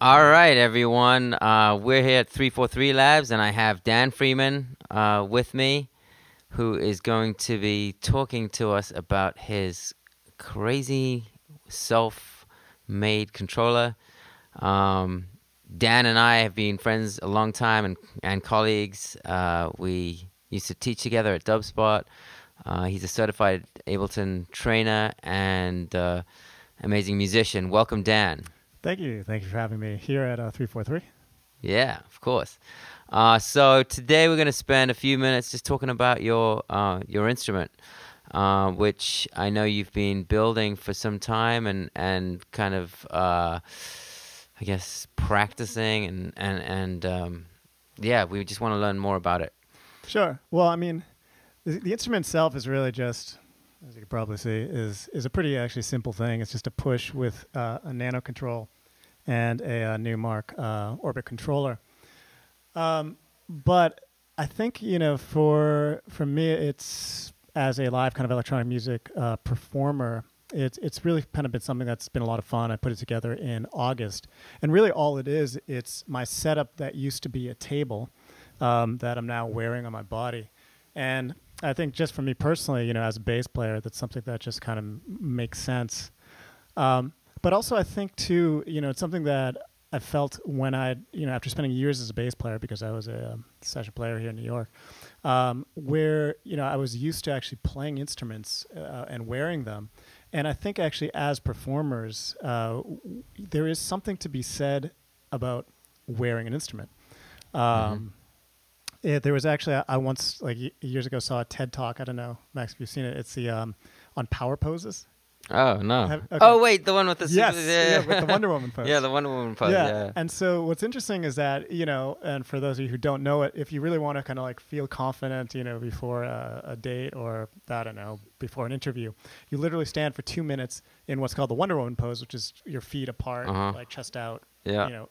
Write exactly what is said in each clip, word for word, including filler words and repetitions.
All right, everyone. Uh, we're here at three forty-three Labs, and I have Dan Freeman uh, with me, who is going to be talking to us about his crazy self-made controller. Um, Dan and I have been friends a long time and, and colleagues. Uh, we used to teach together at DubSpot. Uh, he's a certified Ableton trainer and uh, amazing musician. Welcome, Dan. Thank you. Thank you for having me here at uh, three forty-three. Yeah, of course. Uh, so today we're going to spend a few minutes just talking about your uh, your instrument, uh, which I know you've been building for some time and and kind of uh, I guess practicing and and and um, yeah, we just want to learn more about it. Sure. Well, I mean, the, the instrument itself is really just, as you can probably see, is is a pretty actually simple thing. It's just a Push with uh, a Nano Control and a, a Numark uh, Orbit controller. Um, but I think, you know, for for me, it's as a live kind of electronic music uh, performer, it's it's really kind of been something that's been a lot of fun. I put it together in August, and really all it is, it's my setup that used to be a table um, that I'm now wearing on my body. And I think just for me personally, you know, as a bass player, that's something that just kind of makes sense. Um, but also I think too, you know, it's something that I felt when I, you know, after spending years as a bass player, because I was a um, session player here in New York, um, where, you know, I was used to actually playing instruments uh, and wearing them. And I think actually as performers, uh, w there is something to be said about wearing an instrument. Um, mm-hmm. It, there was actually, I, I once, like y years ago, saw a TED Talk. I don't know, Max, if you've seen it. It's the, um, on power poses. Oh, no. Have, okay. Oh, wait, the one with the... Yes, yeah, yeah, with the Wonder Woman pose. Yeah, the Wonder Woman pose, yeah. yeah. And so what's interesting is that, you know, and for those of you who don't know it, if you really want to kind of like feel confident, you know, before a, a date or, I don't know, before an interview, you literally stand for two minutes in what's called the Wonder Woman pose, which is your feet apart, uh-huh. like chest out, yeah. you know.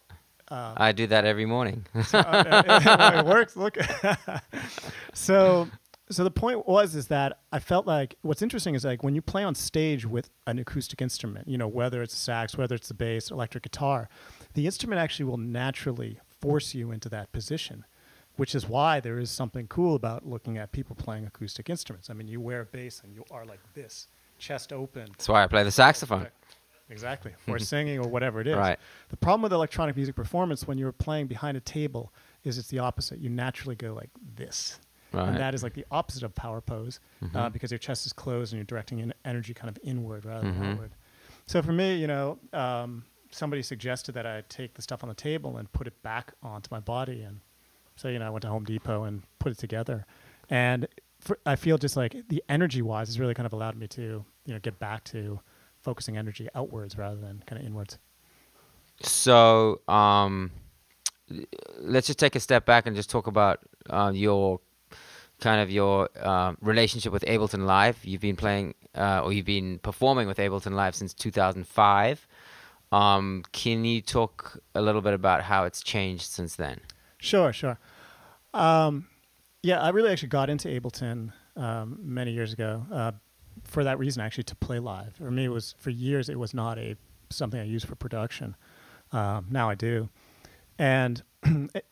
Um, I do that every morning. So, uh, it, it, it works, look. so... So the point was is that I felt like what's interesting is like when you play on stage with an acoustic instrument, you know, whether it's a sax, whether it's the bass, electric guitar, the instrument actually will naturally force you into that position, which is why there is something cool about looking at people playing acoustic instruments. I mean, you wear a bass and you are like this, chest open. That's why I play the saxophone. Right. Exactly. Or singing or whatever it is. Right. The problem with electronic music performance when you're playing behind a table is it's the opposite. You naturally go like this. Right. And that is like the opposite of power pose, mm-hmm. uh, because your chest is closed and you're directing an energy kind of inward rather mm-hmm. than outward. So for me, you know, um, somebody suggested that I take the stuff on the table and put it back onto my body. And so, you know, I went to Home Depot and put it together. And for, I feel just like the energy-wise has really kind of allowed me to, you know, get back to focusing energy outwards rather than kind of inwards. So um, let's just take a step back and just talk about uh, your... kind of your uh, relationship with Ableton Live. You've been playing uh, or you've been performing with Ableton Live since two thousand five. Um, can you talk a little bit about how it's changed since then? Sure, sure. Um, yeah, I really actually got into Ableton um, many years ago uh, for that reason, actually, to play live. For me, it was, for years, it was not a something I used for production. Um, now I do. And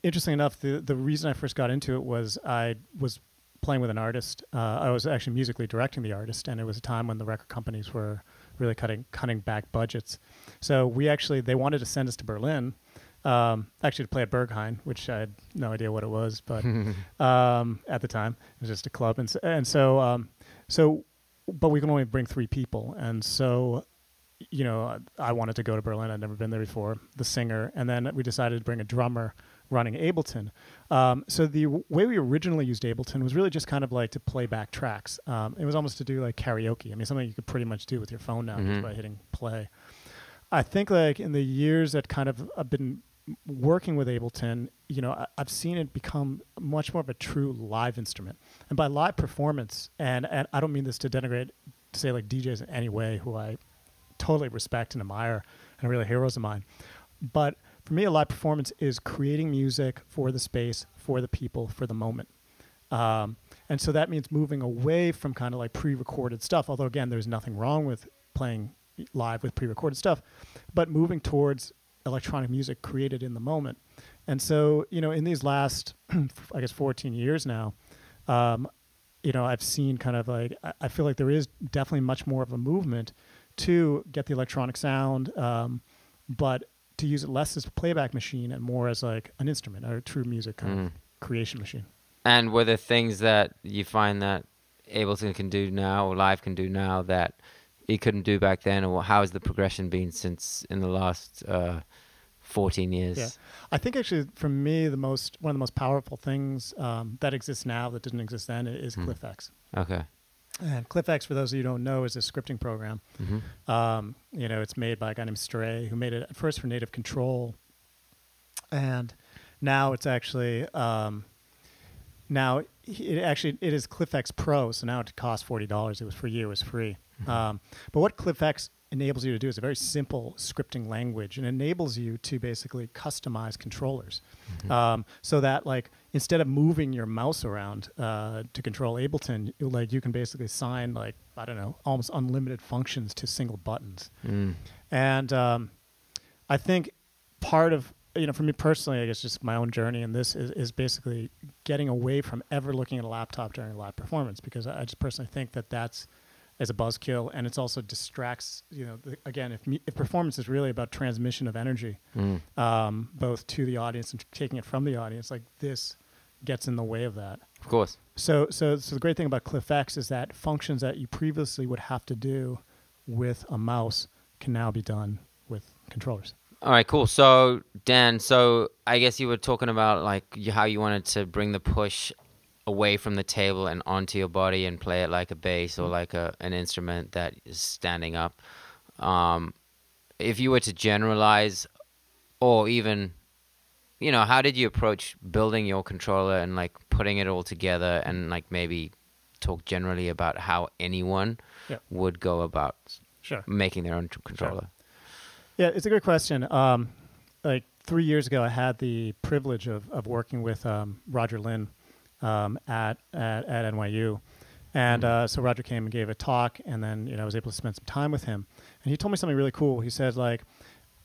interesting enough, the, the reason I first got into it was I was playing with an artist. Uh, I was actually musically directing the artist, and it was a time when the record companies were really cutting cutting back budgets. So we actually, they wanted to send us to Berlin, um, actually to play at Berghain, which I had no idea what it was, but um, at the time it was just a club. And so, and so, um, so, but we can only bring three people, and so, you know, I wanted to go to Berlin. I'd never been there before, the singer. And then we decided to bring a drummer running Ableton. Um, so the w way we originally used Ableton was really just kind of like to play back tracks. Um, it was almost to do like karaoke. I mean, something you could pretty much do with your phone now, mm-hmm. just by hitting play. I think like in the years that kind of I've been working with Ableton, you know, I, I've seen it become much more of a true live instrument. And by live performance, and, and I don't mean this to denigrate, to say like D Js in any way, who I totally respect and admire and really heroes of mine. But For me, a live performance is creating music for the space, for the people, for the moment. Um, and so that means moving away from kind of like pre-recorded stuff, although again, there's nothing wrong with playing live with pre-recorded stuff, but moving towards electronic music created in the moment. And so, you know, in these last, I guess, fourteen years now, um, you know, I've seen kind of like, I, I feel like there is definitely much more of a movement to get the electronic sound, um, but to use it less as a playback machine and more as like an instrument or a true music kind mm. of creation machine. And were there things that you find that Ableton can do now or Live can do now that it couldn't do back then? Or how has the progression been since in the last uh, fourteen years? Yeah. I think actually for me, the most one of the most powerful things um, that exists now that didn't exist then is mm. ClyphX. Okay. And ClyphX, for those of you who don't know, is a scripting program. Mm-hmm. um, you know, it's made by a guy named Stray, who made it at first for native control. And now it's actually, um, now it actually, it is ClyphX Pro, so now it costs forty dollars. It was for you, it was free. Mm-hmm. um, but what ClyphX enables you to do is a very simple scripting language, and enables you to basically customize controllers. Mm-hmm. um, so that like, instead of moving your mouse around uh, to control Ableton, you, like you can basically assign like, I don't know, almost unlimited functions to single buttons. Mm. And um, I think part of, you know, for me personally, I guess just my own journey in this is, is basically getting away from ever looking at a laptop during a live performance, because I, I just personally think that that's as a buzzkill, and it's also distracts, you know, the, again, if, if performance is really about transmission of energy, mm. um, both to the audience and taking it from the audience, like this gets in the way of that. Of course. So, so, so the great thing about ClyphX is that functions that you previously would have to do with a mouse can now be done with controllers. All right, cool. So, Dan, so I guess you were talking about like how you wanted to bring the push away from the table and onto your body and play it like a bass or like a an instrument that is standing up. Um, if you were to generalize, or even, you know, how did you approach building your controller and like putting it all together, and like maybe talk generally about how anyone yeah. would go about sure. making their own controller? Sure. Yeah, it's a good question. Um, like three years ago, I had the privilege of, of working with um, Roger Lynn, Um, at, at at N Y U, and uh, so Roger came and gave a talk, and then you know I was able to spend some time with him, and he told me something really cool. He said like,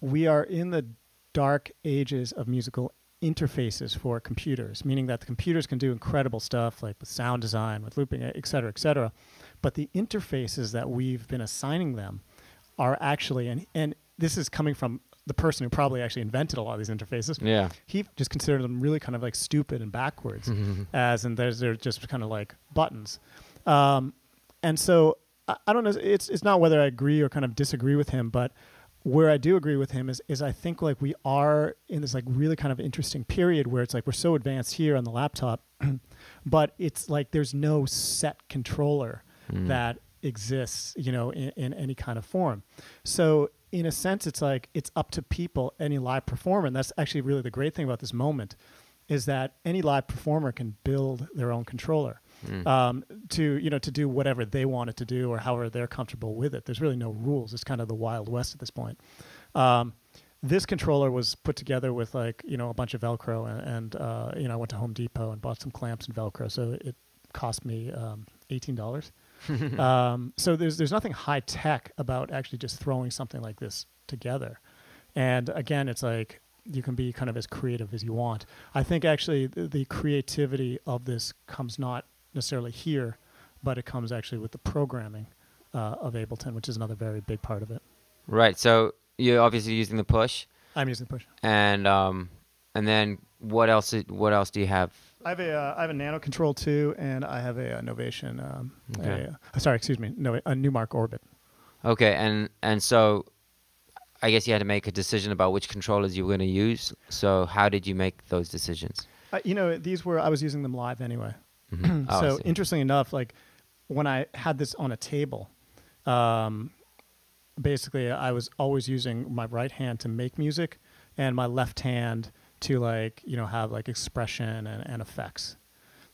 we are in the dark ages of musical interfaces for computers, meaning that the computers can do incredible stuff like with sound design, with looping, et cetera, et cetera, but the interfaces that we've been assigning them are actually, and and this is coming from the person who probably actually invented a lot of these interfaces. Yeah. He just considered them really kind of like stupid and backwards, as in there's, they're just kind of like buttons. Um, and so I, I don't know, it's, it's not whether I agree or kind of disagree with him, but where I do agree with him is, is I think like we are in this like really kind of interesting period where it's like we're so advanced here on the laptop, but it's like there's no set controller mm. that exists, you know, in, in any kind of form. So in a sense, it's like it's up to people, any live performer. And that's actually really the great thing about this moment, is that any live performer can build their own controller mm. um, to, you know, to do whatever they want it to do or however they're comfortable with it. There's really no rules. It's kind of the Wild West at this point. Um, this controller was put together with like, you know, a bunch of Velcro, and, and uh, you know, I went to Home Depot and bought some clamps and Velcro. So it cost me um, eighteen dollars. um, so there's there's nothing high tech about actually just throwing something like this together, and again, it's like you can be kind of as creative as you want. I think actually th the creativity of this comes not necessarily here, but it comes actually with the programming uh, of Ableton, which is another very big part of it. Right. So you're obviously using the push. I'm using the push. And um, and then what else? What else do you have? I have a uh, I have a Nano Control two, and I have a, a Novation. Um, okay. a, uh, sorry, excuse me. No, a Numark Orbit. Okay, and and so, I guess you had to make a decision about which controllers you were going to use. So how did you make those decisions? Uh, you know, these were I was using them live anyway. Mm-hmm. oh, so interestingly enough, like when I had this on a table, um, basically I was always using my right hand to make music, and my left hand to like, you know, have like expression and, and effects.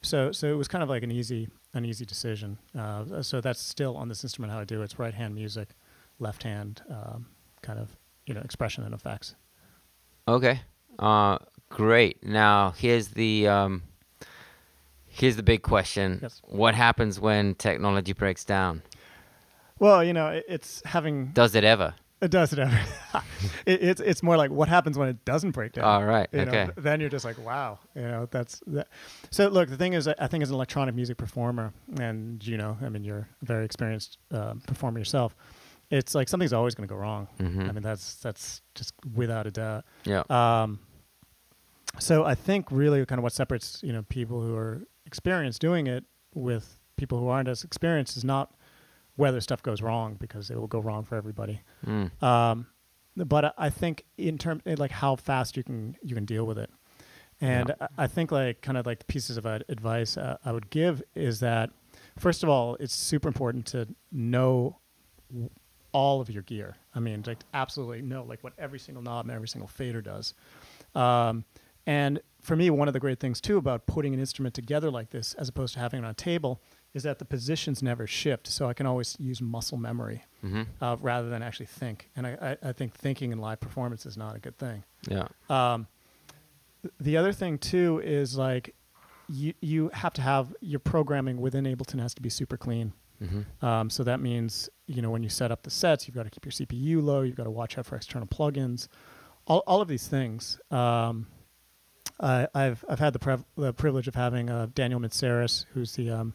So so it was kind of like an easy an easy decision. Uh, so that's still on this instrument how I do it. It's right hand music, left hand um, kind of, you know, expression and effects. Okay, uh, great. Now here's the um, here's the big question. Yes. What happens when technology breaks down? Well, you know, it, it's having. Does it ever? It does it ever. it, it's it's more like what happens when it doesn't break down. All right. You okay. Know, then you're just like, wow, you know, that's that. So look, the thing is, I think as an electronic music performer, and you know, I mean, you're a very experienced uh, performer yourself. It's like something's always going to go wrong. Mm-hmm. I mean, that's that's just without a doubt. Yeah. Um, so I think really kind of what separates, you know, people who are experienced doing it with people who aren't as experienced is not whether stuff goes wrong, because it will go wrong for everybody. Mm. Um, but I think in terms like how fast you can you can deal with it, and yeah. I, I think like kind of like the pieces of advice uh, I would give is that first of all, it's super important to know W all of your gear. I mean, like absolutely know like what every single knob and every single fader does. Um, and for me, one of the great things too about putting an instrument together like this, as opposed to having it on a table, is that the positions never shift. So I can always use muscle memory mm-hmm. uh, rather than actually think. And I, I, I think thinking in live performance is not a good thing. Yeah. Um, th the other thing too is like you, you have to have your programming within Ableton has to be super clean. Mm-hmm. um, so that means, you know, when you set up the sets, you've got to keep your C P U low. You've got to watch out for external plugins, all, all of these things. Um, I, I've, I've had the, prev the privilege of having uh, Daniel Mitseris, who's the um,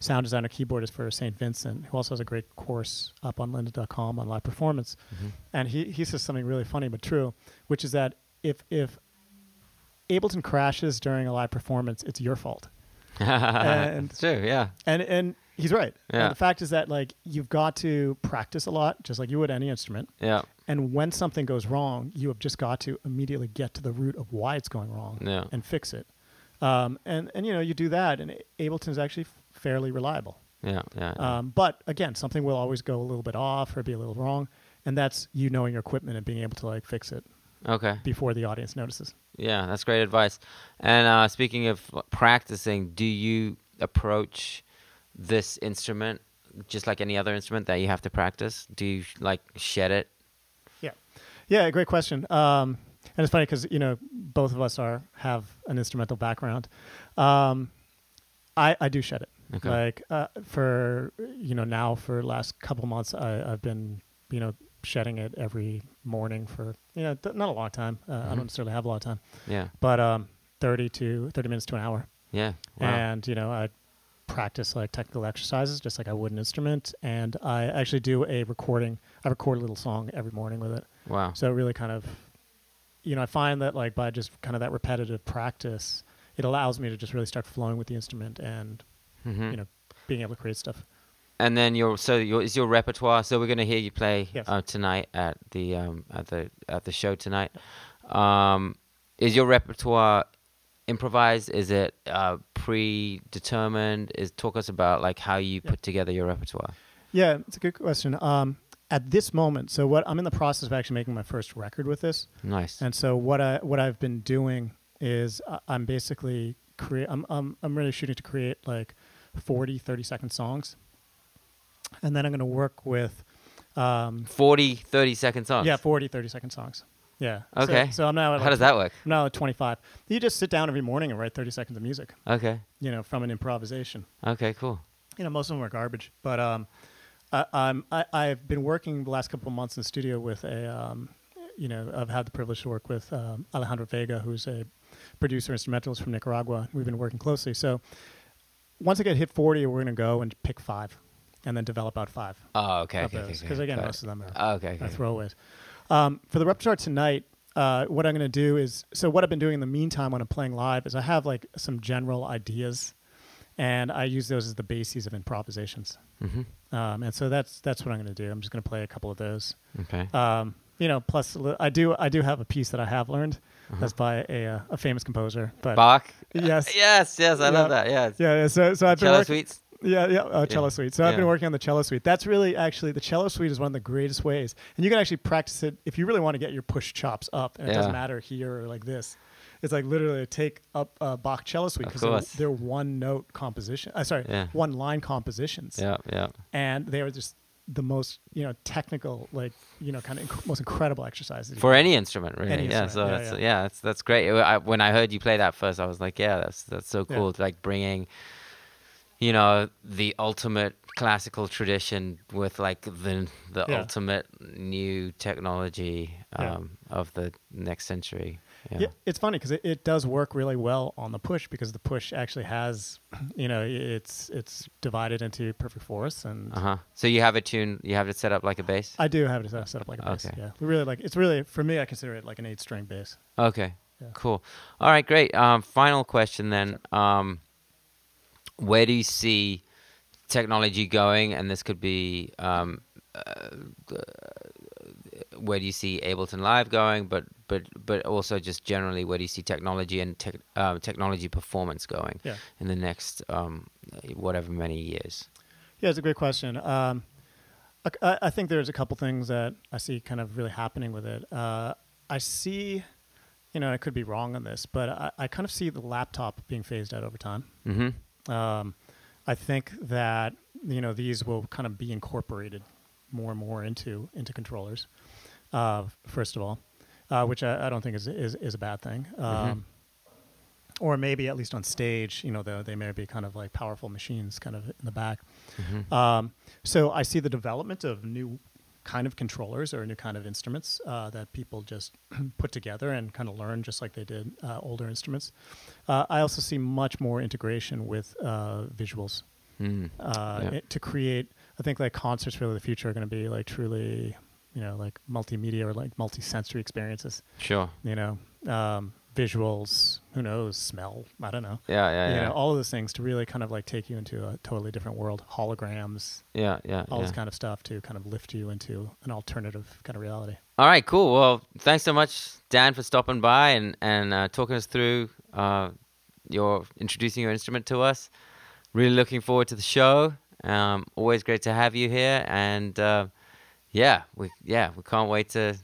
sound designer keyboardist for Saint Vincent, who also has a great course up on Lynda dot com on live performance. Mm-hmm. And he, he says something really funny but true, which is that if, if Ableton crashes during a live performance, it's your fault. And, it's true, yeah. And, and he's right. Yeah. And the fact is that like you've got to practice a lot, just like you would any instrument. Yeah. And when something goes wrong, you have just got to immediately get to the root of why it's going wrong yeah. and fix it. Um, and and you know you do that, and Ableton is actually fairly reliable. Yeah. Yeah. yeah. Um, but again, something will always go a little bit off or be a little wrong, and that's you knowing your equipment and being able to like fix it. Okay. Before the audience notices. Yeah, that's great advice. And uh, speaking of practicing, do you approach this instrument just like any other instrument that you have to practice? Do you like shed it? Yeah, yeah, great question. Um, and it's funny because you know both of us are have an instrumental background. Um, I I do shed it. Okay. Like uh, for you know now for last couple months I, I've been you know. shedding it every morning for, you know, th not a long time. Uh, mm-hmm. I don't necessarily have a lot of time. Yeah. But um, thirty to thirty minutes to an hour. Yeah. Wow. And, you know, I practice like technical exercises just like I would an instrument. And I actually do a recording. I record a little song every morning with it. Wow. So it really kind of, you know, I find that like by just kind of that repetitive practice, it allows me to just really start flowing with the instrument and, mm-hmm. you know, being able to create stuff. And then your so your is your repertoire. So we're going to hear you play yes. uh, tonight at the um, at the at the show tonight. Um, is your repertoire improvised? Is it uh, predetermined? Is talk us about like how you yeah. put together your repertoire. Yeah, it's a good question. Um, at this moment, so what I'm in the process of actually making my first record with this. Nice. And so what I what I've been doing is uh, I'm basically create. I'm, I'm I'm really shooting to create like forty, thirty second songs. And then I'm going to work with um, forty, thirty second songs. Yeah, forty, thirty second songs. Yeah. Okay. So, so I'm now. At like How does that work? I'm now at twenty-five. You just sit down every morning and write thirty seconds of music. Okay. You know, from an improvisation. Okay, cool. You know, most of them are garbage, but um, I, I'm I, I've been working the last couple of months in the studio with a um, you know, I've had the privilege to work with um, Alejandro Vega, who's a producer instrumentalist from Nicaragua. We've been working closely. So once I get hit forty, we're going to go and pick five. And then develop out five. Oh, okay. Because okay, okay, again, most of them are, okay, okay. are throwaways. Um, for the repertoire tonight, uh, what I'm going to do is so what I've been doing in the meantime when I'm playing live is I have like some general ideas, and I use those as the bases of improvisations. Mm-hmm. um, and so that's that's what I'm going to do. I'm just going to play a couple of those. Okay. Um, you know, plus I do I do have a piece that I have learned. Uh-huh. That's by a uh, a famous composer, but Bach. Yes. Yes. Yes. I yeah. love that. Yeah. Yeah. yeah. So so I've been Cello Suites. Yeah, yeah, uh, cello yeah. suite. So yeah. I've been working on the cello suite. That's really actually, the cello suite is one of the greatest ways. And you can actually practice it if you really want to get your push chops up. And yeah. it doesn't matter here or like this. It's like literally take up a uh, Bach cello suite because they're, they're one note composition. Uh, sorry, yeah. one line compositions. Yeah, yeah. And they are just the most, you know, technical, like, you know, kind of inc most incredible exercise for any instrument, really. Any yeah, instrument. So yeah, that's, yeah. yeah, that's that's great. I, when I heard you play that first, I was like, yeah, that's that's so cool. Yeah. To, like, bringing, you know, the ultimate classical tradition with like the the yeah. ultimate new technology um, yeah. of the next century. Yeah. Yeah, it's funny because it, it does work really well on the Push, because the Push actually has, you know, it's it's divided into perfect fourths and. Uh huh. So you have a tune, you have it set up like a bass. I do have it set up like a bass. Okay. Yeah, we really like it's really for me. I consider it like an eight-string bass. Okay. Yeah. Cool. All right. Great. Um, final question then. Sure. Um, where do you see technology going? And this could be um, uh, where do you see Ableton Live going? But But, but also just generally, where do you see technology and te uh, technology performance going yeah. in the next um, whatever many years? Yeah, it's a great question. Um, I, I think there's a couple things that I see kind of really happening with it. Uh, I see, you know, I could be wrong on this, but I, I kind of see the laptop being phased out over time. Mm-hmm. um, I think that, you know, these will kind of be incorporated more and more into, into controllers, uh, first of all. Uh, which I, I don't think is, is, is a bad thing. Um, mm-hmm. Or maybe at least on stage, you know, they, they may be kind of like powerful machines kind of in the back. Mm-hmm. um, so I see the development of new kind of controllers or new kind of instruments uh, that people just put together and kind of learn just like they did uh, older instruments. Uh, I also see much more integration with uh, visuals mm. uh, yeah. it, to create, I think like concerts really in the future are going to be like truly... you know, like multimedia or like multi-sensory experiences. Sure. You know, um, visuals, who knows, smell, I don't know. Yeah, yeah, you yeah. know, all of those things to really kind of like take you into a totally different world. Holograms. Yeah, yeah, All yeah. this kind of stuff to kind of lift you into an alternative kind of reality. All right, cool. Well, thanks so much, Dan, for stopping by and, and uh, talking us through uh, your introducing your instrument to us. Really looking forward to the show. Um, always great to have you here. And... Uh, Yeah, we yeah we can't wait to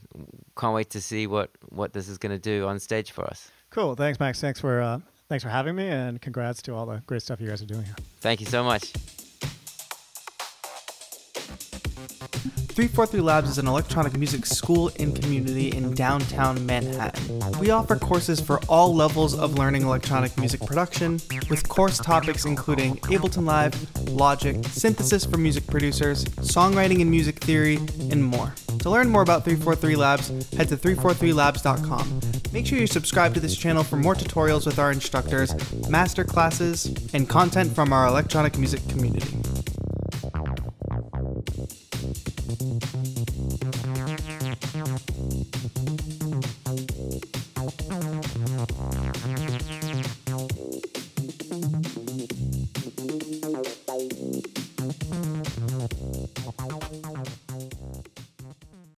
can't wait to see what what this is going to do on stage for us. Cool, thanks, Max. Thanks for uh, thanks for having me, and congrats to all the great stuff you guys are doing here. Thank you so much. three forty-three Labs is an electronic music school and community in downtown Manhattan. We offer courses for all levels of learning electronic music production, with course topics including Ableton Live, Logic, synthesis for music producers, songwriting and music theory, and more. To learn more about three forty-three Labs, head to three forty-three labs dot com. Make sure you subscribe to this channel for more tutorials with our instructors, master classes, and content from our electronic music community.